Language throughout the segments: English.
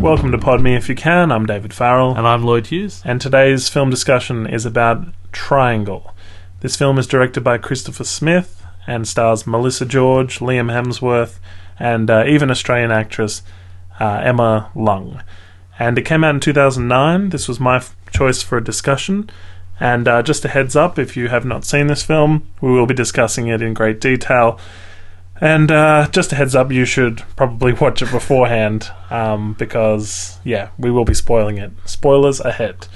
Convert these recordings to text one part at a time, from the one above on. Welcome to Pod Me If You Can. I'm David Farrell. And I'm Lloyd Hughes. And today's film discussion is about Triangle. This film is directed by Christopher Smith and stars Melissa George, Liam Hemsworth, and even Australian actress Emma Lung. And it came out in 2009. This was my choice for a discussion. And just a heads up, if you have not seen this film, we will be discussing it in great detail. And just a heads up, you should probably watch it beforehand because, yeah, we will be spoiling it. Spoilers ahead.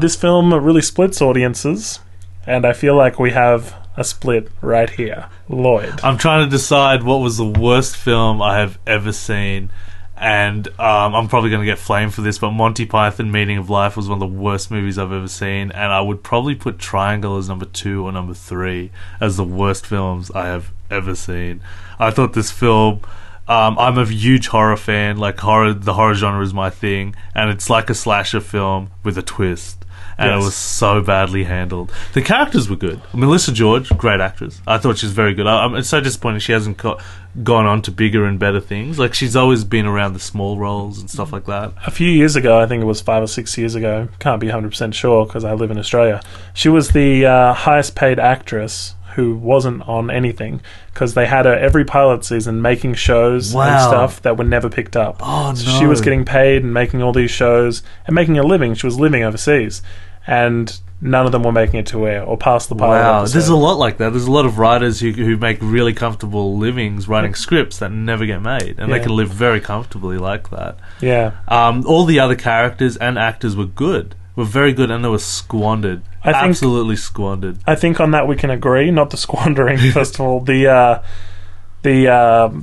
This film really splits audiences, and I feel like we have a split right here. Lloyd. I'm trying to decide what was the worst film I have ever seen, and I'm probably going to get flamed for this, but Monty Python, Meaning of Life was one of the worst movies I've ever seen, and I would probably put Triangle as number 2 or number 3 as the worst films I have ever seen. I thought this film, I'm a huge horror fan, like the horror genre is my thing, and it's like a slasher film with a twist, and yes, it was so badly handled. The characters were good. Melissa George, great actress. I thought she was very good. I'm so disappointed she hasn't gone on to bigger and better things. Like, she's always been around the small roles and stuff like that. A few years ago, I think it was 5 or 6 years ago, can't be 100% sure because I live in Australia, she was the highest paid actress who wasn't on anything, because they had her every pilot season making shows and stuff that were never picked up. Oh, no. So she was getting paid and making all these shows and making a living. She was living overseas, and none of them were making it to air or past the pilot episode. There's a lot like that. There's a lot of writers who make really comfortable livings writing scripts that never get made, and they can live very comfortably like that. Yeah. All the other characters and actors were very good, and they were squandered. Absolutely squandered. I think on that we can agree. Not the squandering, first of all. The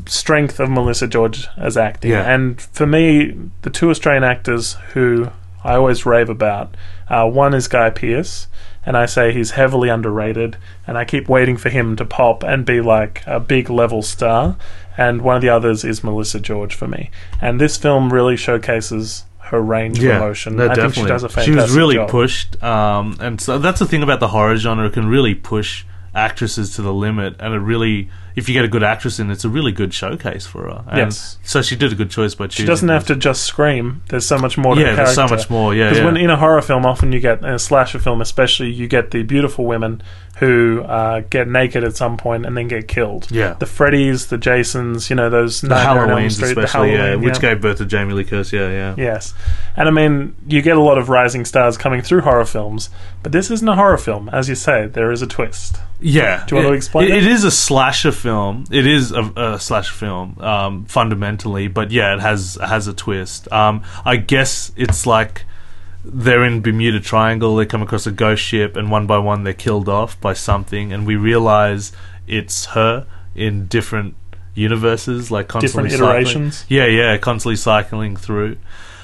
strength of Melissa George as acting. Yeah. And for me, the two Australian actors who I always rave about, one is Guy Pearce, and I say he's heavily underrated, and I keep waiting for him to pop and be like a big level star. And one of the others is Melissa George for me. And this film really showcases her range of emotion. No, I definitely think she does a fantastic job. She was really pushed, and so that's the thing about the horror genre. It can really push actresses to the limit, and it really, if you get a good actress in, it's a really good showcase for her. And yes, so she did a good choice by choosing. She doesn't have to just scream. There's so much more to the character. There's so much more. Yeah, because when in a horror film, often you get in a slasher film, especially, you get the beautiful women who get naked at some point and then get killed. Yeah, the Freddys, the Jasons, you know, those the Halloweens, especially, the Halloween, which gave birth to Jamie Lee Curtis. Yeah. Yes, and I mean, you get a lot of rising stars coming through horror films, but this isn't a horror film, as you say. There is a twist. Yeah, do you want to explain? It is a slasher film. It is a slasher film fundamentally, but yeah, it has a twist. I guess it's like, they're in Bermuda Triangle, they come across a ghost ship, and one by one they're killed off by something, and we realise it's her in different universes, like constantly different iterations. Constantly cycling through.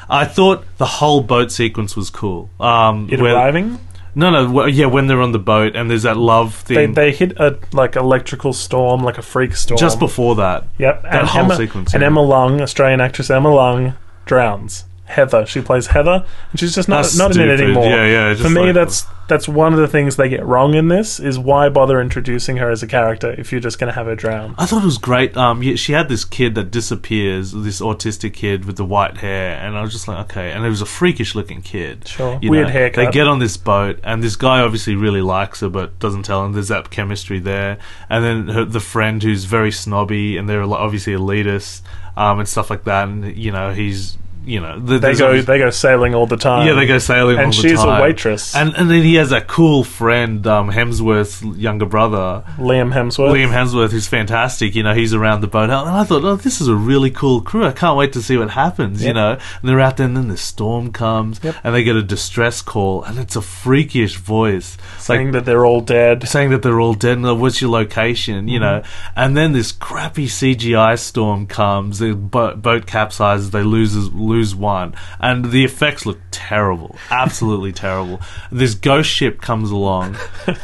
I thought the whole boat sequence was cool. Arriving? No, when they're on the boat and there's that love thing. They hit a electrical storm, like a freak storm. Just before that. Yep. That whole sequence. And Emma Lung, Australian actress Emma Lung, drowns. Heather. She plays Heather, and she's just not in it anymore. Yeah. For me, that's one of the things they get wrong in this, is why bother introducing her as a character if you're just going to have her drown. I thought it was great. She had this kid that disappears, this autistic kid with the white hair, and I was just like, okay. And it was a freakish-looking kid. Sure. Weird haircut. They get on this boat, and this guy obviously really likes her but doesn't tell him. There's that chemistry there. And then the friend who's very snobby, and they're obviously elitist and stuff like that, and, you know, he's... You know, they go sailing all the time. Yeah, they go sailing all the time. And she's a waitress. And then he has that cool friend, Hemsworth's younger brother, Liam Hemsworth, who's fantastic. You know, he's around the boat, and I thought, this is a really cool crew. I can't wait to see what happens. Yep. You know, and they're out there, and then the storm comes, and they get a distress call, and it's a freakish voice saying that they're all dead. And what's your location? You know, and then this crappy CGI storm comes. The boat capsizes. They lose one, and the effects look terrible, absolutely terrible. This ghost ship comes along,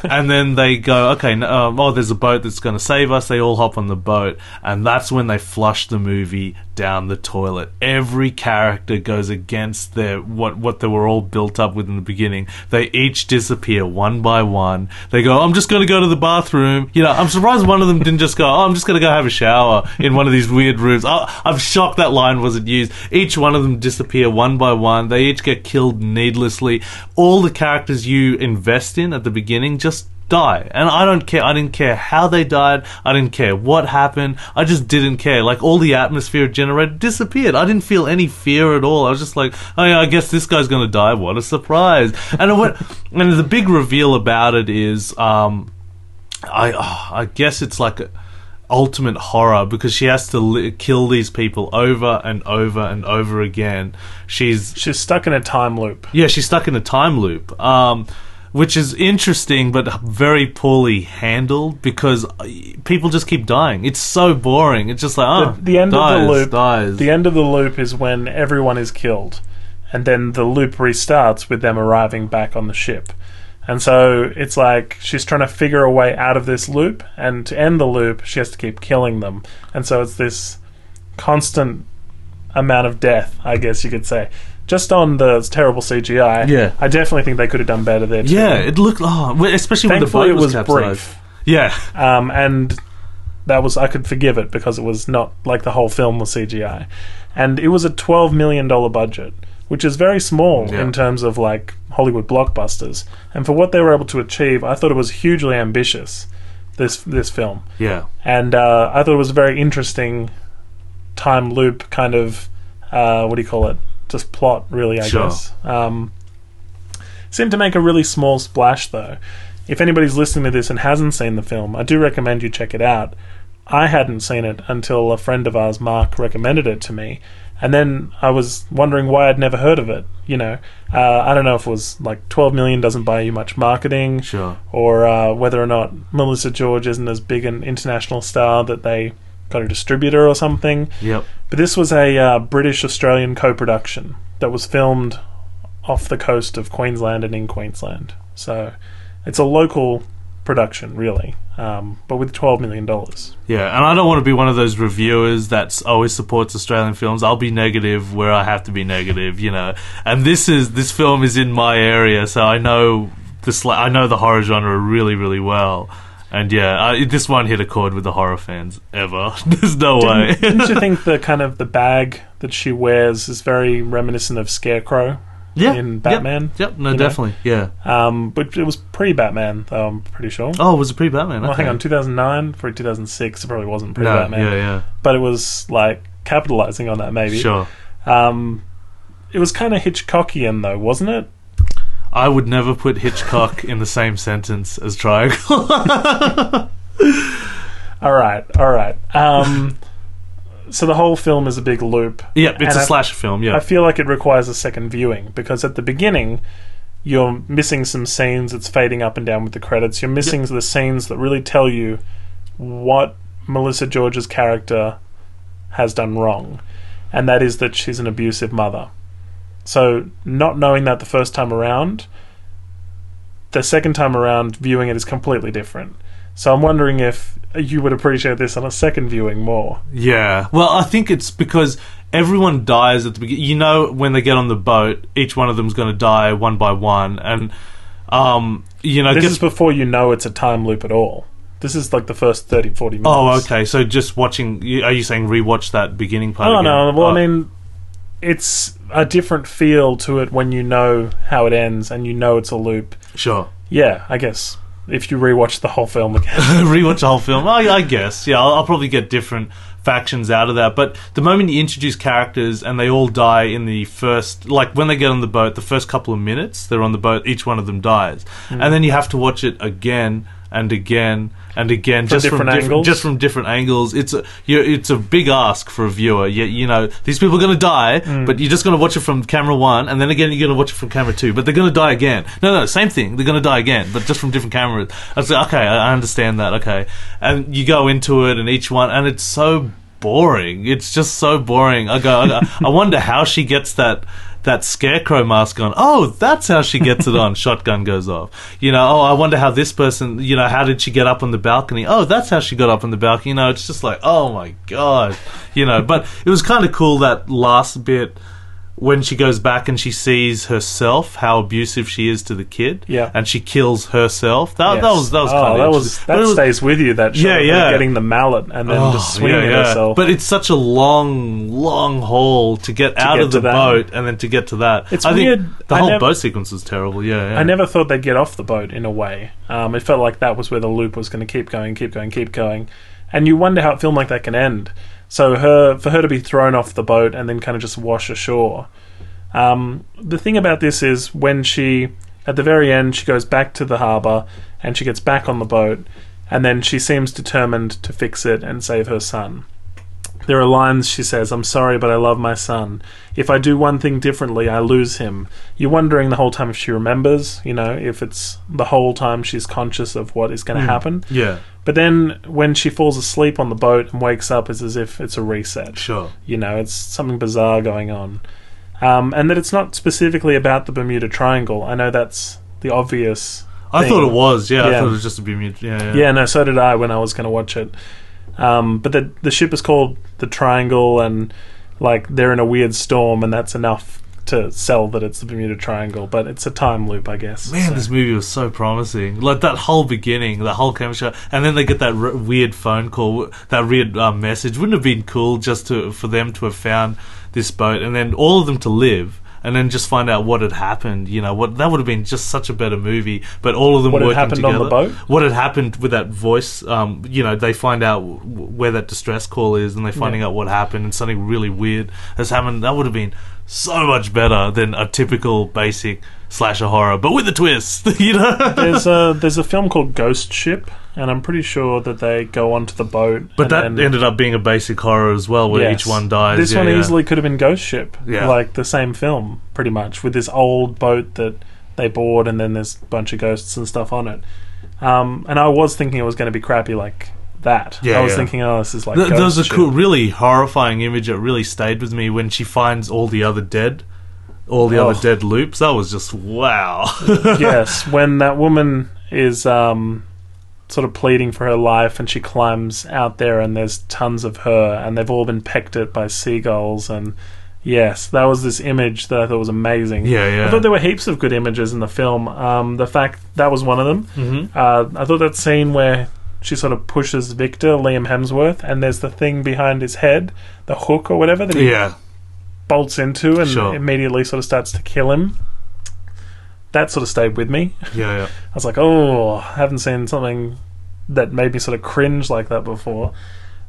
and then they go, there's a boat that's going to save us. They all hop on the boat, and that's when they flush the movie down the toilet. Every character goes against their what they were all built up with in the beginning. They each disappear one by one. They go, I'm just going to go to the bathroom. You know, I'm surprised one of them didn't just go, oh, I'm just going to go have a shower in one of these weird rooms. I'm shocked that line wasn't used. Each one of them disappear one by one. They each get killed needlessly. All the characters you invest in at the beginning just die, and I don't care. I didn't care how they died. I didn't care what happened. I just didn't care. Like, all the atmosphere generated disappeared. I didn't feel any fear at all. I was just like, oh yeah, I guess this guy's gonna die. What a surprise! And it went, and the big reveal about it is, I guess it's like a ultimate horror, because she has to kill these people over and over and over again. She's stuck in a time loop. Yeah, she's stuck in a time loop. Which is interesting, but very poorly handled, because people just keep dying. It's so boring. It's just like, oh, the end dies, of the loop. Dies. The end of the loop is when everyone is killed, and then the loop restarts with them arriving back on the ship. And so it's like she's trying to figure a way out of this loop, and to end the loop, she has to keep killing them. And so it's this constant amount of death, I guess you could say. Just on the terrible CGI, yeah. I definitely think they could have done better there too. Yeah, it looked, especially when the boat was capsized. Brief. Yeah, and that was, I could forgive it because it was not like the whole film was CGI, and it was a $12 million budget, which is very small in terms of like Hollywood blockbusters. And for what they were able to achieve, I thought it was hugely ambitious. This film, yeah, and I thought it was a very interesting time loop kind of what do you call it? Just plot, really, I guess. Seemed to make a really small splash, though. If anybody's listening to this and hasn't seen the film, I do recommend you check it out. I hadn't seen it until a friend of ours, Mark, recommended it to me, and then I was wondering why I'd never heard of it. You know, I don't know if it was like 12 million doesn't buy you much marketing, or whether or not Melissa George isn't as big an international star that they got a distributor or something. Yep. But this was a British-Australian co-production that was filmed off the coast of Queensland and in Queensland. So it's a local production, really, but with $12 million. Yeah, and I don't want to be one of those reviewers that always supports Australian films. I'll be negative where I have to be negative, you know. And this film is in my area, so I know the horror genre really, really well. And yeah, this one hit a chord with the horror fans ever. There's no way. Didn't you think the bag that she wears is very reminiscent of Scarecrow in Batman? Yep. No, definitely. Know? Yeah. But it was pre-Batman, though, I'm pretty sure. Oh, was it pre-Batman? Well, okay. Hang on, 2009, probably 2006. It probably wasn't pre-Batman. No, yeah. But it was like capitalizing on that, maybe. Sure. It was kind of Hitchcockian, though, wasn't it? I would never put Hitchcock in the same sentence as Triangle. All right. So the whole film is a big loop. Yep, it's a slasher film, yeah. I feel like it requires a second viewing, because at the beginning, you're missing some scenes. It's fading up and down with the credits. You're missing the scenes that really tell you what Melissa George's character has done wrong, and that is that she's an abusive mother. So, not knowing that the first time around, the second time around, viewing it is completely different. So, I'm wondering if you would appreciate this on a second viewing more. Yeah. Well, I think it's because everyone dies at the beginning. You know, when they get on the boat, each one of them's going to die one by one. And, you know... This is before you know it's a time loop at all. This is like the first 30-40 minutes. Oh, okay. So, just watching... Are you saying rewatch that beginning part again? No. Well, I mean... It's a different feel to it when you know how it ends and you know it's a loop. Sure. Yeah, I guess. If you rewatch the whole film again. Rewatch the whole film? I guess. Yeah, I'll probably get different factions out of that. But the moment you introduce characters and they all die in the first... Like, when they get on the boat, the first couple of minutes, they're on the boat, each one of them dies. Mm. And then you have to watch it again... and again and again from different angles. It's a big ask for a viewer. You know these people are going to die, but you're just going to watch it from camera 1, and then again you're going to watch it from camera 2, but they're going to die again. No, same thing. They're going to die again, but just from different cameras. I was like, okay, I understand that. Okay, and you go into it, and each one, and it's so boring. It's just so boring. I wonder how she gets that that scarecrow mask on. Oh, that's how she gets it on. Shotgun goes off. You know, oh, I wonder how this person, you know, how did she get up on the balcony? Oh, that's how she got up on the balcony. You know, it's just like, oh my God. You know, but it was kind of cool that last bit when she goes back and she sees herself, how abusive she is to the kid, yeah, and she kills herself. That stays with you. That shot, getting the mallet and then just swinging herself. But it's such a long haul to get out of the boat and then to get to that. It's weird. The whole boat sequence is terrible. Yeah, I never thought they'd get off the boat in a way. It felt like that was where the loop was going to keep going, and you wonder how a film like that can end. So for her to be thrown off the boat and then kind of just wash ashore. The thing about this is when she, at the very end, she goes back to the harbour and she gets back on the boat and then she seems determined to fix it and save her son. There are lines she says, "I'm sorry, but I love my son. If I do one thing differently, I lose him." You're wondering the whole time if she remembers, you know, if it's the whole time she's conscious of what is going to happen. Yeah. But then when she falls asleep on the boat and wakes up, it's as if it's a reset. Sure. You know, it's something bizarre going on. And that it's not specifically about the Bermuda Triangle. I know that's the obvious thing. I thought it was, I thought it was just a Bermuda. Yeah, no, so did I when I was going to watch it. But the ship is called the Triangle and, like, they're in a weird storm and that's enough to sell that it's the Bermuda Triangle, but it's a time loop, I guess. Man, so. This movie was so promising. Like, that whole beginning, the whole camera shot, and then they get that weird phone call, that weird message. Wouldn't it have been cool just for them to have found this boat and then all of them to live and then just find out what had happened? You know, that would have been just such a better movie, but all of them working together. What had happened on the boat? What had happened with that voice, you know, they find out where that distress call is and they're finding out what happened and something really weird has happened. That would have been so much better than a typical basic slasher horror, but with a twist, you know? There's a film called Ghost Ship, and I'm pretty sure that they go onto the boat. But that ended up being a basic horror as well, where each one dies. This one easily could have been Ghost Ship, like the same film, pretty much, with this old boat that they board, and then there's a bunch of ghosts and stuff on it. And I was thinking it was going to be crappy, like that. Yeah, I was thinking, oh, this is like Ghost Ship. There was a cool, really horrifying image that really stayed with me when she finds all the other dead. All the other dead loops. That was just, wow. Yes, when that woman is sort of pleading for her life and she climbs out there and there's tons of her and they've all been pecked at by seagulls and... Yes, that was this image that I thought was amazing. I thought there were heaps of good images in the film. The fact that was one of them. I thought that scene where she sort of pushes Victor, Liam Hemsworth, and there's the thing behind his head, the hook or whatever, that he... bolts into and immediately sort of starts to kill him. That sort of stayed with me. I was like, oh, I haven't seen something that made me sort of cringe like that before.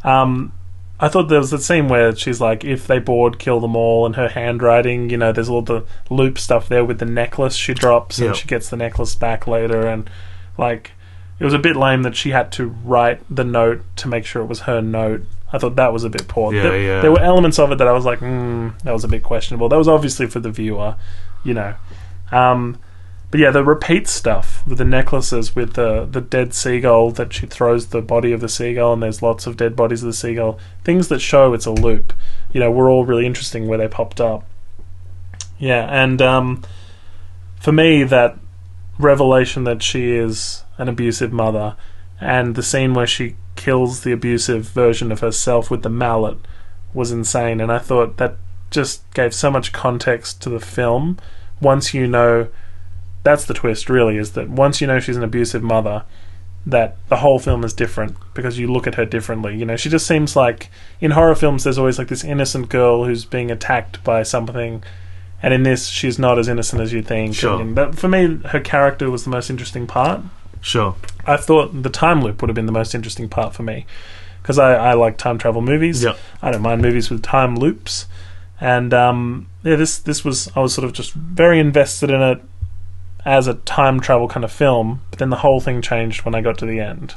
I thought there was that scene where she's like, if they board, kill them all, and her handwriting, you know, there's all the loop stuff there with the necklace she drops and she gets the necklace back later, and like, it was a bit lame that she had to write the note to make sure it was her note. I thought that was a bit poor. There were elements of it that I was like, that was a bit questionable. That was obviously for the viewer, you know. But yeah, the repeat stuff with the necklaces, with the dead seagull that she throws the body of the seagull, and there's lots of dead bodies of the seagull. Things that show it's a loop, you know, were all really interesting where they popped up. Yeah, and for me, that revelation that she is an abusive mother, and the scene where she kills the abusive version of herself with the mallet was insane, and I thought that just gave so much context to the film. Once you know, that's the twist really, is that once you know she's an abusive mother, that the whole film is different because you look at her differently. You know, she just seems like, in horror films there's always like this innocent girl who's being attacked by something, and in this she's not as innocent as you think. But for me, her character was the most interesting part. I thought the time loop would have been the most interesting part for me, because I like time travel movies. I don't mind movies with time loops, and this was, I was sort of just very invested in it as a time travel kind of film, but then the whole thing changed when I got to the end.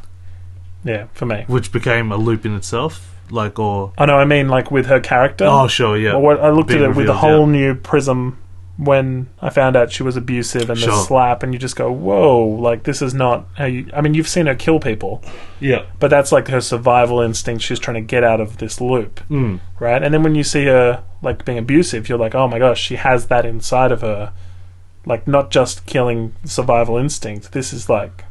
For me, which became a loop in itself. I mean like with her character. I looked at it with a whole new prism when I found out she was abusive and the slap, and you just go, whoa, like, this is not how you... I mean, you've seen her kill people. Yeah. But that's, like, her survival instinct. She's trying to get out of this loop, right? And then when you see her, like, being abusive, you're like, oh, my gosh, she has that inside of her. Like, not just killing survival instinct. This is, like,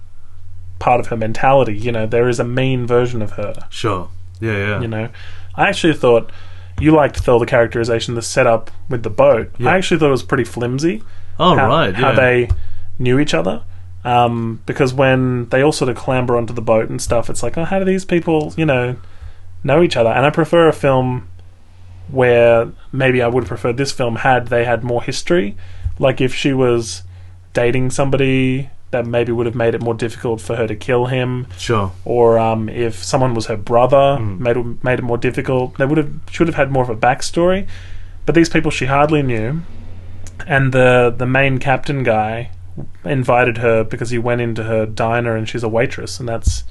part of her mentality, you know? There is a mean version of her. Sure. Yeah, yeah. You know? I actually thought... You liked the characterization, the setup with the boat. Yeah. I actually thought it was pretty flimsy. Oh, right, yeah. How they knew each other. Because when they all sort of clamber onto the boat and stuff, it's like, oh, how do these people, you know each other? And I prefer a film where maybe I would have preferred this film had they had more history. Like, if she was dating somebody, that maybe would have made it more difficult for her to kill him. Sure. Or if someone was her brother, made it more difficult. They should have had more of a backstory. But these people she hardly knew. And the main captain guy invited her because he went into her diner and she's a waitress, and that's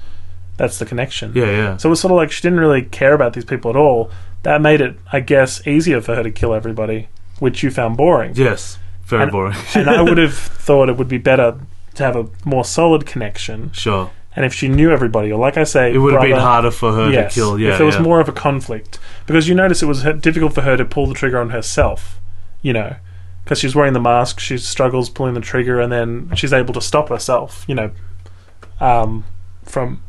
the connection. Yeah, yeah. So it was sort of like she didn't really care about these people at all. That made it, I guess, easier for her to kill everybody, which you found boring. Yes, very boring. And I would have thought it would be better to have a more solid connection. Sure. And if she knew everybody, or like I say, it would have been harder for her to kill. Yeah, if there was more of a conflict. Because you notice it was difficult for her to pull the trigger on herself, you know, because she's wearing the mask, she struggles pulling the trigger, and then she's able to stop herself, you know, from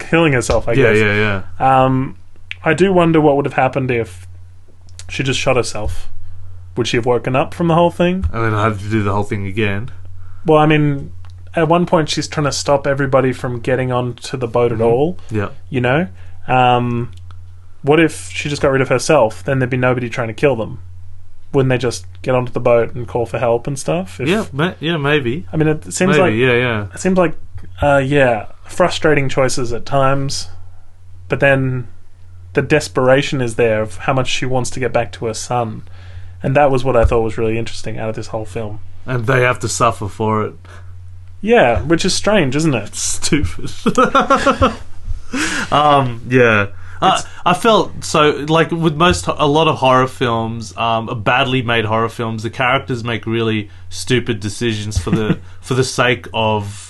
killing herself, I guess. Yeah, yeah, yeah. I do wonder what would have happened if she just shot herself. Would she have woken up from the whole thing? And then I'd have to do the whole thing again. Well, I mean, at one point she's trying to stop everybody from getting onto the boat at all. Yeah. You know? What if she just got rid of herself? Then there'd be nobody trying to kill them. Wouldn't they just get onto the boat and call for help and stuff? Maybe. I mean, it seems it seems like, frustrating choices at times. But then the desperation is there of how much she wants to get back to her son. And that was what I thought was really interesting out of this whole film. And they have to suffer for it. Yeah, which is strange, isn't it? It's stupid. Yeah. I felt so, like, with a lot of horror films, badly made horror films, the characters make really stupid decisions for the sake of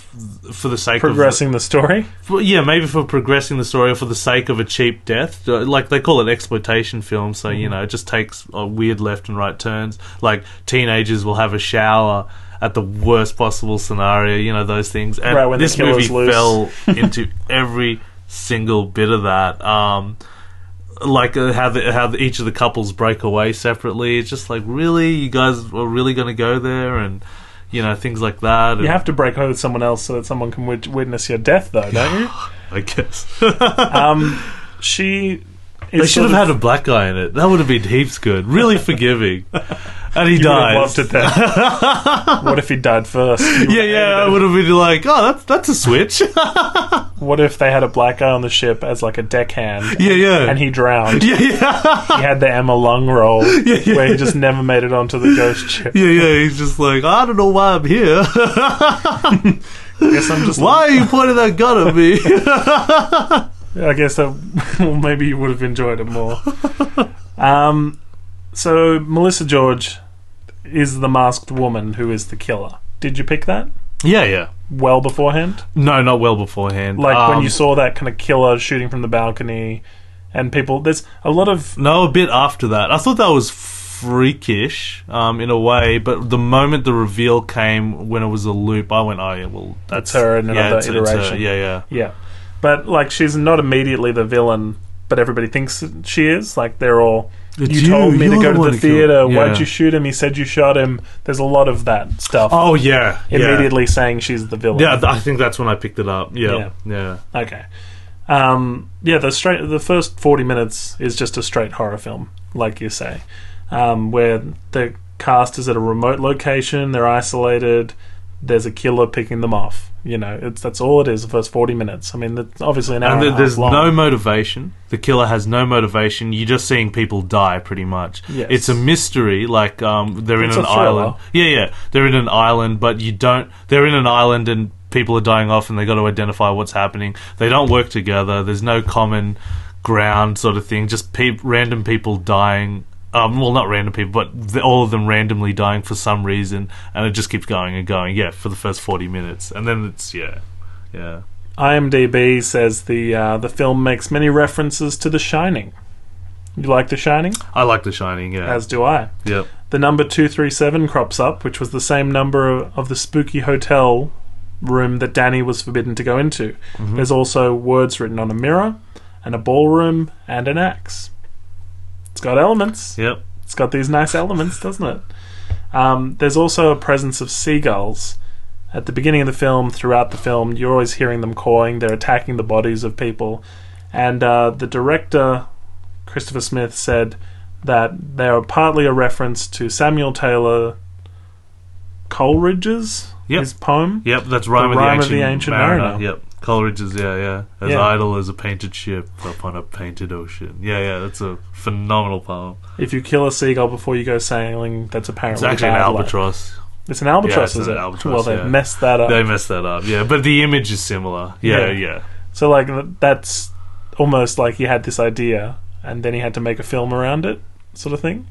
progressing the story. Maybe for progressing the story, or for the sake of a cheap death. Like, they call it exploitation film, so you know, it just takes weird left and right turns. Like, teenagers will have a shower at the worst possible scenario, you know, those things. And right, this movie fell into every single bit of that. How each of the couples break away separately. It's just like, really, you guys are really going to go there? And you know, things like that. You have to break away with someone else so that someone can witness your death, though, don't you? I guess. They should have had a black guy in it. That would have been heaps good. Really forgiving. And he dies. You would have loved it then. What if he died first? I would have been like, oh, that's a switch. What if they had a black guy on the ship as like a deckhand? And he drowned. He had the Emma Lung role where he just never made it onto the ghost ship. He's just like, I don't know why I'm here. Guess I'm just. Why are you pointing that gun at me? I guess maybe you would have enjoyed it more. So Melissa George is the masked woman who is the killer. Did you pick that? Yeah. Well beforehand? No, not well beforehand. Like, when you saw that kind of killer shooting from the balcony and people... There's a lot of... No, a bit after that. I thought that was freakish in a way, but the moment the reveal came when it was a loop, I went, oh, yeah, well... That's her in another iteration. It's her, yeah. But, like, she's not immediately the villain, but everybody thinks she is. Like, they're all... You told me to go to the theatre. Why'd you shoot him? He said you shot him. There's a lot of that stuff. Oh, yeah. Immediately saying she's the villain. Yeah, I think that's when I picked it up. Yeah. Okay. The first 40 minutes is just a straight horror film, like you say, where the cast is at a remote location, they're isolated, there's a killer picking them off. You know, that's all it is, the first 40 minutes. I mean, that's obviously an hour and a half. There's no motivation. The killer has no motivation. You're just seeing people die, pretty much. Yes. It's a mystery, like they're in an island. Yeah. They're in an island, but you don't... They're in an island and people are dying off and they got to identify what's happening. They don't work together. There's no common ground sort of thing. Just random people dying Well, not random people, but all of them randomly dying for some reason, and it just keeps going and going, yeah, for the first 40 minutes. And then it's, yeah. IMDb says the film makes many references to The Shining. You like The Shining? I like The Shining, yeah. As do I. Yep. The number 237 crops up, which was the same number of the spooky hotel room that Danny was forbidden to go into. Mm-hmm. There's also words written on a mirror, and a ballroom, and an axe. It's got elements. Yep. It's got these nice elements, doesn't it? There's also a presence of seagulls. At the beginning of the film, throughout the film, you're always hearing them cawing. They're attacking the bodies of people. And the director, Christopher Smith, said that they are partly a reference to Samuel Taylor Coleridge's his poem. Yep, that's Rime of the Ancient Mariner. Yep. Coleridge's, yeah. Idle as a painted ship upon a painted ocean. Yeah, that's a phenomenal poem. If you kill a seagull before you go sailing, that's apparently it's actually an albatross. It's an albatross, is it? Albatross, well, they've messed that up. They messed that up, yeah. But the image is similar. Yeah. So, like, that's almost like he had this idea and then he had to make a film around it, sort of thing.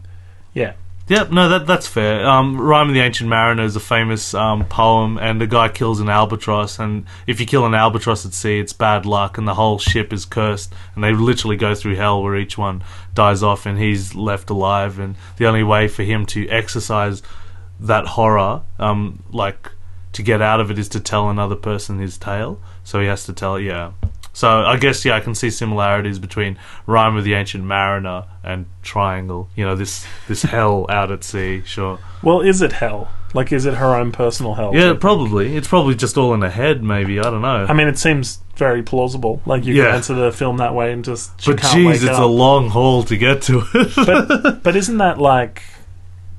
Yeah. Yeah, no, that's fair. Rime of the Ancient Mariner is a famous poem, and the guy kills an albatross, and if you kill an albatross at sea, it's bad luck, and the whole ship is cursed, and they literally go through hell where each one dies off, and he's left alive, and the only way for him to exercise that horror, to get out of it, is to tell another person his tale, so he has to tell it, yeah. So I guess, I can see similarities between Rime of the Ancient Mariner and Triangle. You know, this hell out at sea, sure. Well, is it hell? Like, is it her own personal hell? Yeah, probably. It's probably just all in her head, maybe. I don't know. I mean, it seems very plausible. Like, you can answer the film that way and just... But jeez, it's a long haul to get to it. But isn't that like...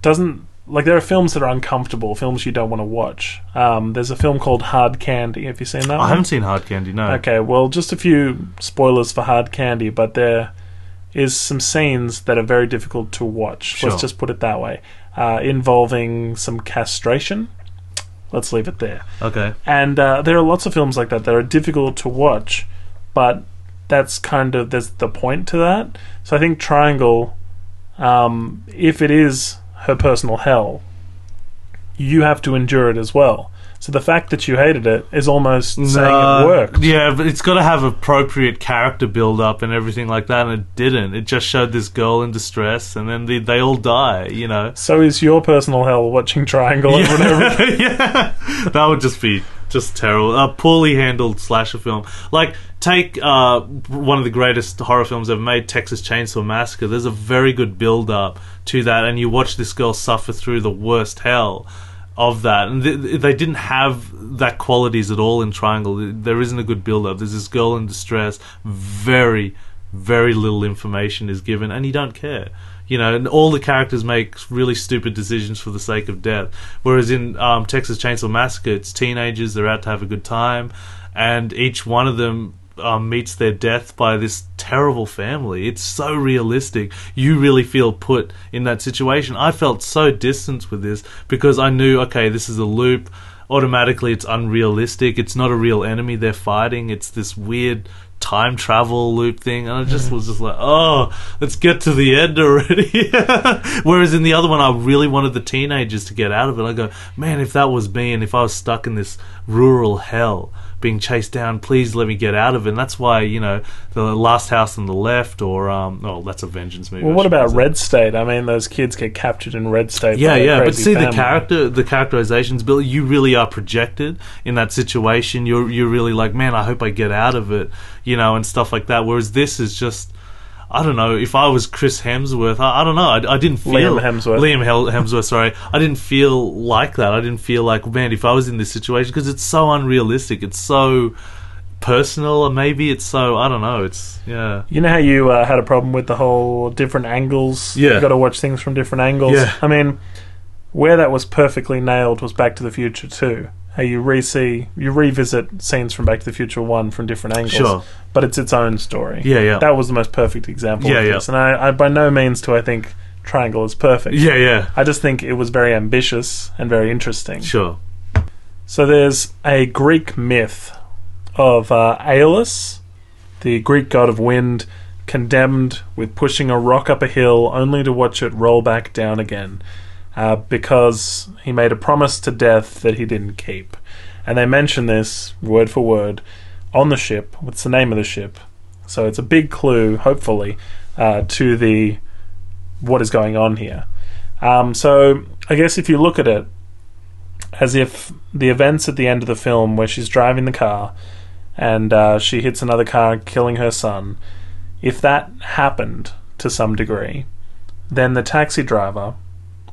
Doesn't... Like, there are films that are uncomfortable, films you don't want to watch. There's a film called Hard Candy. Have you seen that one? I haven't seen Hard Candy, no. Okay, well, just a few spoilers for Hard Candy, but there is some scenes that are very difficult to watch. Sure. Let's just put it that way. Involving some castration. Let's leave it there. Okay. And there are lots of films like that are difficult to watch, but that's kind of... There's the point to that. So I think Triangle, if it is... her personal hell, you have to endure it as well. So the fact that you hated it is almost saying it worked. Yeah, but it's got to have appropriate character build-up and everything like that, and it didn't. It just showed this girl in distress, and then they all die, you know. So is your personal hell watching Triangle over and over? Yeah, that would just be... Just terrible. A poorly handled slasher film. Like, take one of the greatest horror films ever made, Texas Chainsaw Massacre. There's a very good build-up to that, and you watch this girl suffer through the worst hell of that. And they didn't have that qualities at all in Triangle. There isn't a good build-up. There's this girl in distress. Very, very little information is given, and you don't care. You know, and all the characters make really stupid decisions for the sake of death. Whereas in Texas Chainsaw Massacre, it's teenagers, they're out to have a good time, and each one of them meets their death by this terrible family. It's so realistic. You really feel put in that situation. I felt so distant with this because I knew, okay, this is a loop. Automatically, it's unrealistic. It's not a real enemy they're fighting. It's this weird... time travel loop thing, and I just was just like, oh, let's get to the end already. Whereas in the other one, I really wanted the teenagers to get out of it. I go, man, if that was me, and if I was stuck in this rural hell being chased down, please let me get out of it. And that's why, you know, The Last House on the Left, or that's a vengeance movie. Well, what about Red State? I mean, those kids get captured in Red State. Yeah. But see, family. The characterizations, Bill, you really are projected in that situation. You're really like, man, I hope I get out of it, you know, and stuff like that. Whereas this is just, I don't know, if I was Chris Hemsworth, I don't know, I didn't feel... Liam Hemsworth, sorry. I didn't feel like that. I didn't feel like, man, if I was in this situation, because it's so unrealistic, it's so personal, or maybe it's so, I don't know, it's, yeah. You know how you had a problem with the whole different angles? Yeah. You've got to watch things from different angles. Yeah. I mean, where that was perfectly nailed was Back to the Future 2. How you revisit scenes from Back to the Future 1 from different angles. Sure. But it's its own story. Yeah. That was the most perfect example of this. And I by no means do I think Triangle is perfect. Yeah. I just think it was very ambitious and very interesting. Sure. So there's a Greek myth of Aeolus, the Greek god of wind, condemned with pushing a rock up a hill only to watch it roll back down again, because he made a promise to death that he didn't keep. And they mention this, word for word, on the ship. What's the name of the ship? So it's a big clue, hopefully, to the what is going on here. So I guess if you look at it as if the events at the end of the film where she's driving the car and she hits another car, killing her son, if that happened to some degree, then the taxi driver,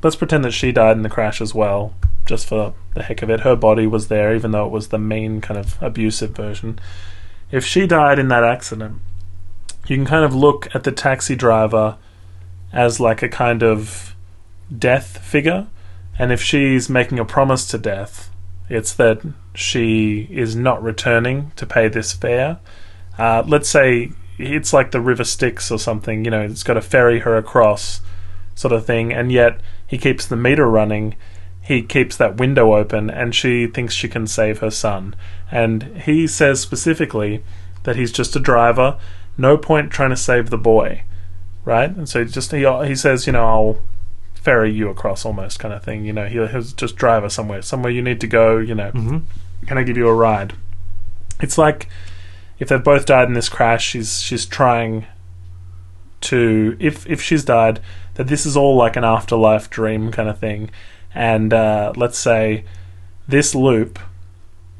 let's pretend that she died in the crash as well, just for the heck of it. Her body was there, even though it was the mean kind of abusive version. If she died in that accident, you can kind of look at the taxi driver as like a kind of death figure. And if she's making a promise to death, it's that she is not returning to pay this fare. Let's say it's like the River Styx or something, you know, it's got to ferry her across sort of thing, and yet he keeps the meter running, he keeps that window open, and she thinks she can save her son. And he says specifically that he's just a driver, no point trying to save the boy, right? And so just he says, you know, I'll ferry you across almost kind of thing, you know, he'll just drive her somewhere you need to go, you know, mm-hmm. Can I give you a ride? It's like if they've both died in this crash, she's trying to, if she's died, that this is all like an afterlife dream kind of thing, and let's say this loop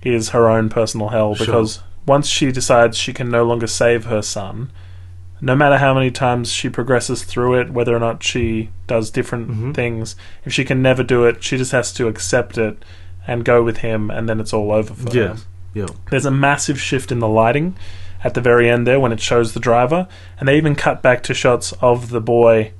is her own personal hell, because sure. Once she decides she can no longer save her son, no matter how many times she progresses through it, whether or not she does different mm-hmm. things, if she can never do it, she just has to accept it and go with him, and then it's all over for her. Yeah. There's a massive shift in the lighting at the very end there when it shows the driver, and they even cut back to shots of the boy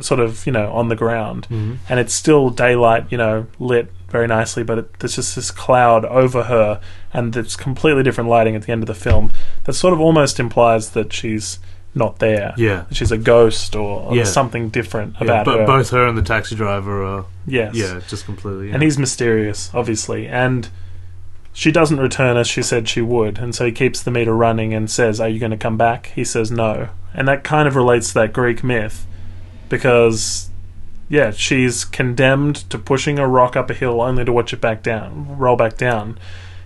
sort of, you know, on the ground. Mm-hmm. And it's still daylight, you know, lit very nicely, but there's just this cloud over her, and it's completely different lighting at the end of the film that sort of almost implies that she's not there. Yeah. She's a ghost or yeah. something different about her. But both her and the taxi driver are... Yes. Yeah, just completely... Yeah. And he's mysterious, obviously. And she doesn't return as she said she would. And so he keeps the meter running and says, are you going to come back? He says no. And that kind of relates to that Greek myth because, yeah, she's condemned to pushing a rock up a hill only to watch it back down, roll back down.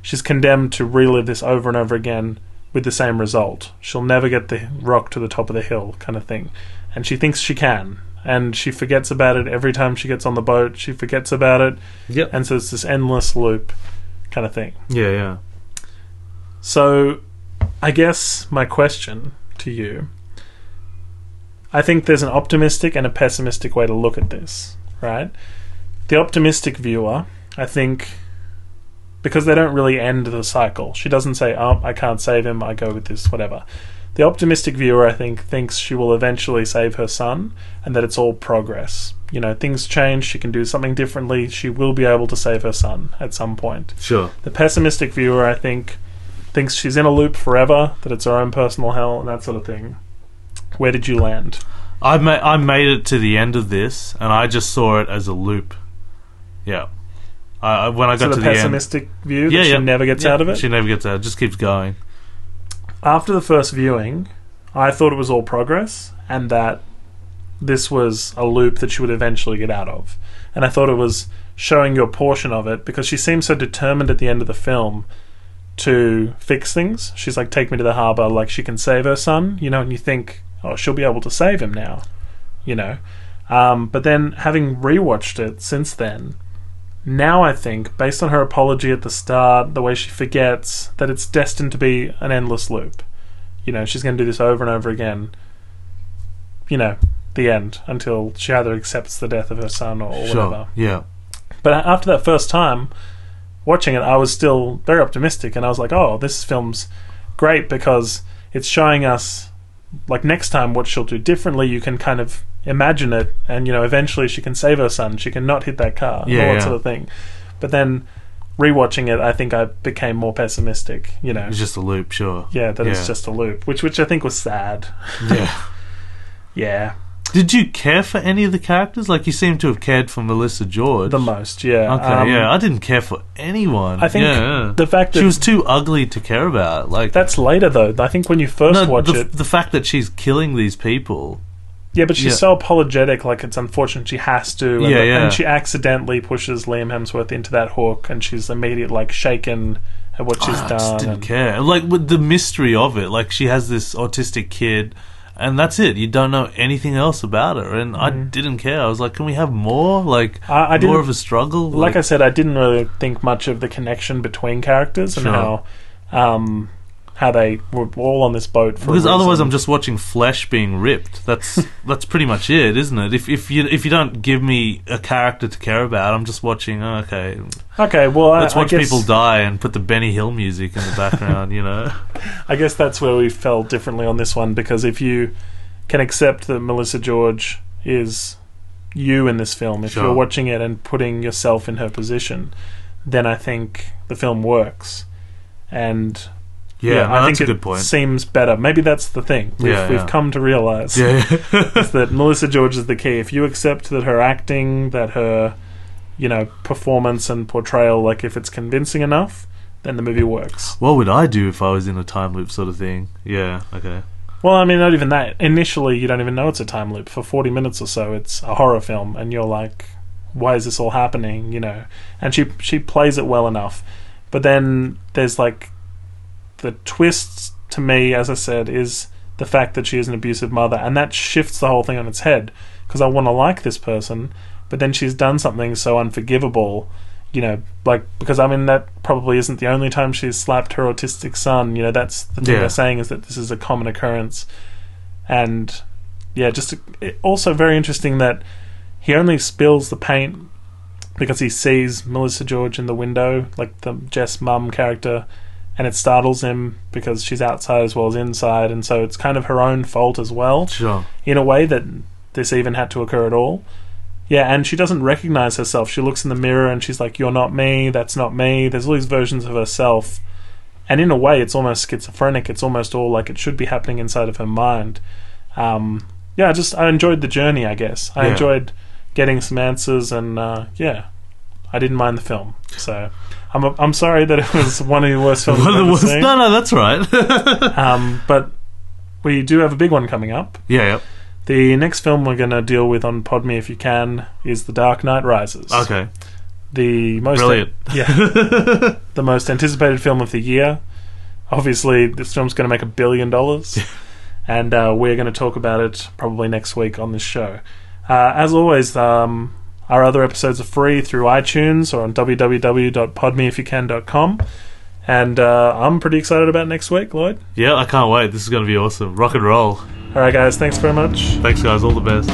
She's condemned to relive this over and over again with the same result. She'll never get the rock to the top of the hill kind of thing. And she thinks she can. And she forgets about it every time she gets on the boat. She forgets about it. Yep. And so it's this endless loop kind of thing. Yeah, yeah. So I guess my question to you, I think there's an optimistic and a pessimistic way to look at this, right? The optimistic viewer, I think... because they don't really end the cycle. She doesn't say, oh, I can't save him, I go with this, whatever. The optimistic viewer, I think, thinks she will eventually save her son and that it's all progress. You know, things change, she can do something differently, she will be able to save her son at some point. Sure. The pessimistic viewer, I think, thinks she's in a loop forever, that it's her own personal hell and that sort of thing. Where did you land? I made it to the end of this, and I just saw it as a loop. Yeah. When I got to the end, pessimistic view that she never gets out of it. She never gets out; it just keeps going. After the first viewing, I thought it was all progress, and that this was a loop that she would eventually get out of. And I thought it was showing you a portion of it because she seems so determined at the end of the film to fix things. She's like, "Take me to the harbour," like she can save her son, you know. And you think, "Oh, she'll be able to save him now," you know. But then, having rewatched it since then. Now I think, based on her apology at the start, the way she forgets, that it's destined to be an endless loop. You know, she's going to do this over and over again. You know, the end, until she either accepts the death of her son or whatever. Yeah. But after that first time, watching it, I was still very optimistic, and I was like, oh, this film's great because it's showing us, like, next time what she'll do differently, you can kind of... imagine it, and you know, eventually she can save her son, she can not hit that car, sort of thing. But then rewatching it, I think I became more pessimistic, you know. It's just a loop, sure. Yeah, that it's just a loop, which I think was sad. Yeah. Yeah. Did you care for any of the characters? Like, you seem to have cared for Melissa George the most. Yeah. Okay. I didn't care for anyone. I think the fact that she was too ugly to care about. Like, that's later though. I think when you first watch it, the fact that she's killing these people. Yeah, but she's so apologetic. Like, it's unfortunate she has to. And and she accidentally pushes Liam Hemsworth into that hook, and she's immediately like shaken at what she's done. I just didn't care. Like, with the mystery of it. Like, she has this autistic kid. And that's it. You don't know anything else about her. And I didn't care. I was like, can we have more? Like, more of a struggle? Like I said, I didn't really think much of the connection between characters and how they were all on this boat for because otherwise I'm just watching flesh being ripped. That's pretty much it, isn't it? If you don't give me a character to care about, I'm just watching let's watch people die and put the Benny Hill music in the background. You know, I guess that's where we fell differently on this one, because if you can accept that Melissa George is you in this film, if you're watching it and putting yourself in her position, then I think the film works. And I think that's a good point. Seems better. Maybe that's the thing we've come to realise. Is that Melissa George is the key. If you accept that her acting, that her, performance and portrayal, like if it's convincing enough, then the movie works. What would I do if I was in a time loop sort of thing? Yeah. Okay. Well, I mean, not even that. Initially, you don't even know it's a time loop. For 40 minutes or so, it's a horror film, and you're like, "Why is this all happening?" And she plays it well enough, but then there's like. The twist, to me, as I said, is the fact that she is an abusive mother, and that shifts the whole thing on its head, because I want to like this person, but then she's done something so unforgivable, because, I mean, that probably isn't the only time she's slapped her autistic son, that's the thing they're saying, is that this is a common occurrence. And, also very interesting that he only spills the paint because he sees Melissa George in the window, like the Jess mum character, and it startles him because she's outside as well as inside, and so it's kind of her own fault as well. Sure. In a way that this even had to occur at all. Yeah, and she doesn't recognise herself. She looks in the mirror and she's like, "You're not me, that's not me." There's all these versions of herself. And in a way, it's almost schizophrenic. It's almost all like it should be happening inside of her mind. I enjoyed the journey, I guess. I enjoyed getting some answers, and I didn't mind the film. So... I'm sorry that it was one of the worst films I've ever seen. No, that's right. But we do have a big one coming up. Yeah. The next film we're going to deal with on Pod Me If You Can is The Dark Knight Rises. Okay. Brilliant. The most anticipated film of the year. Obviously, this film's going to make $1 billion. And we're going to talk about it probably next week on this show. As always... our other episodes are free through iTunes or on www.podmeifyoucan.com. And I'm pretty excited about next week, Lloyd. Yeah, I can't wait. This is going to be awesome. Rock and roll. All right, guys. Thanks very much. Thanks, guys. All the best.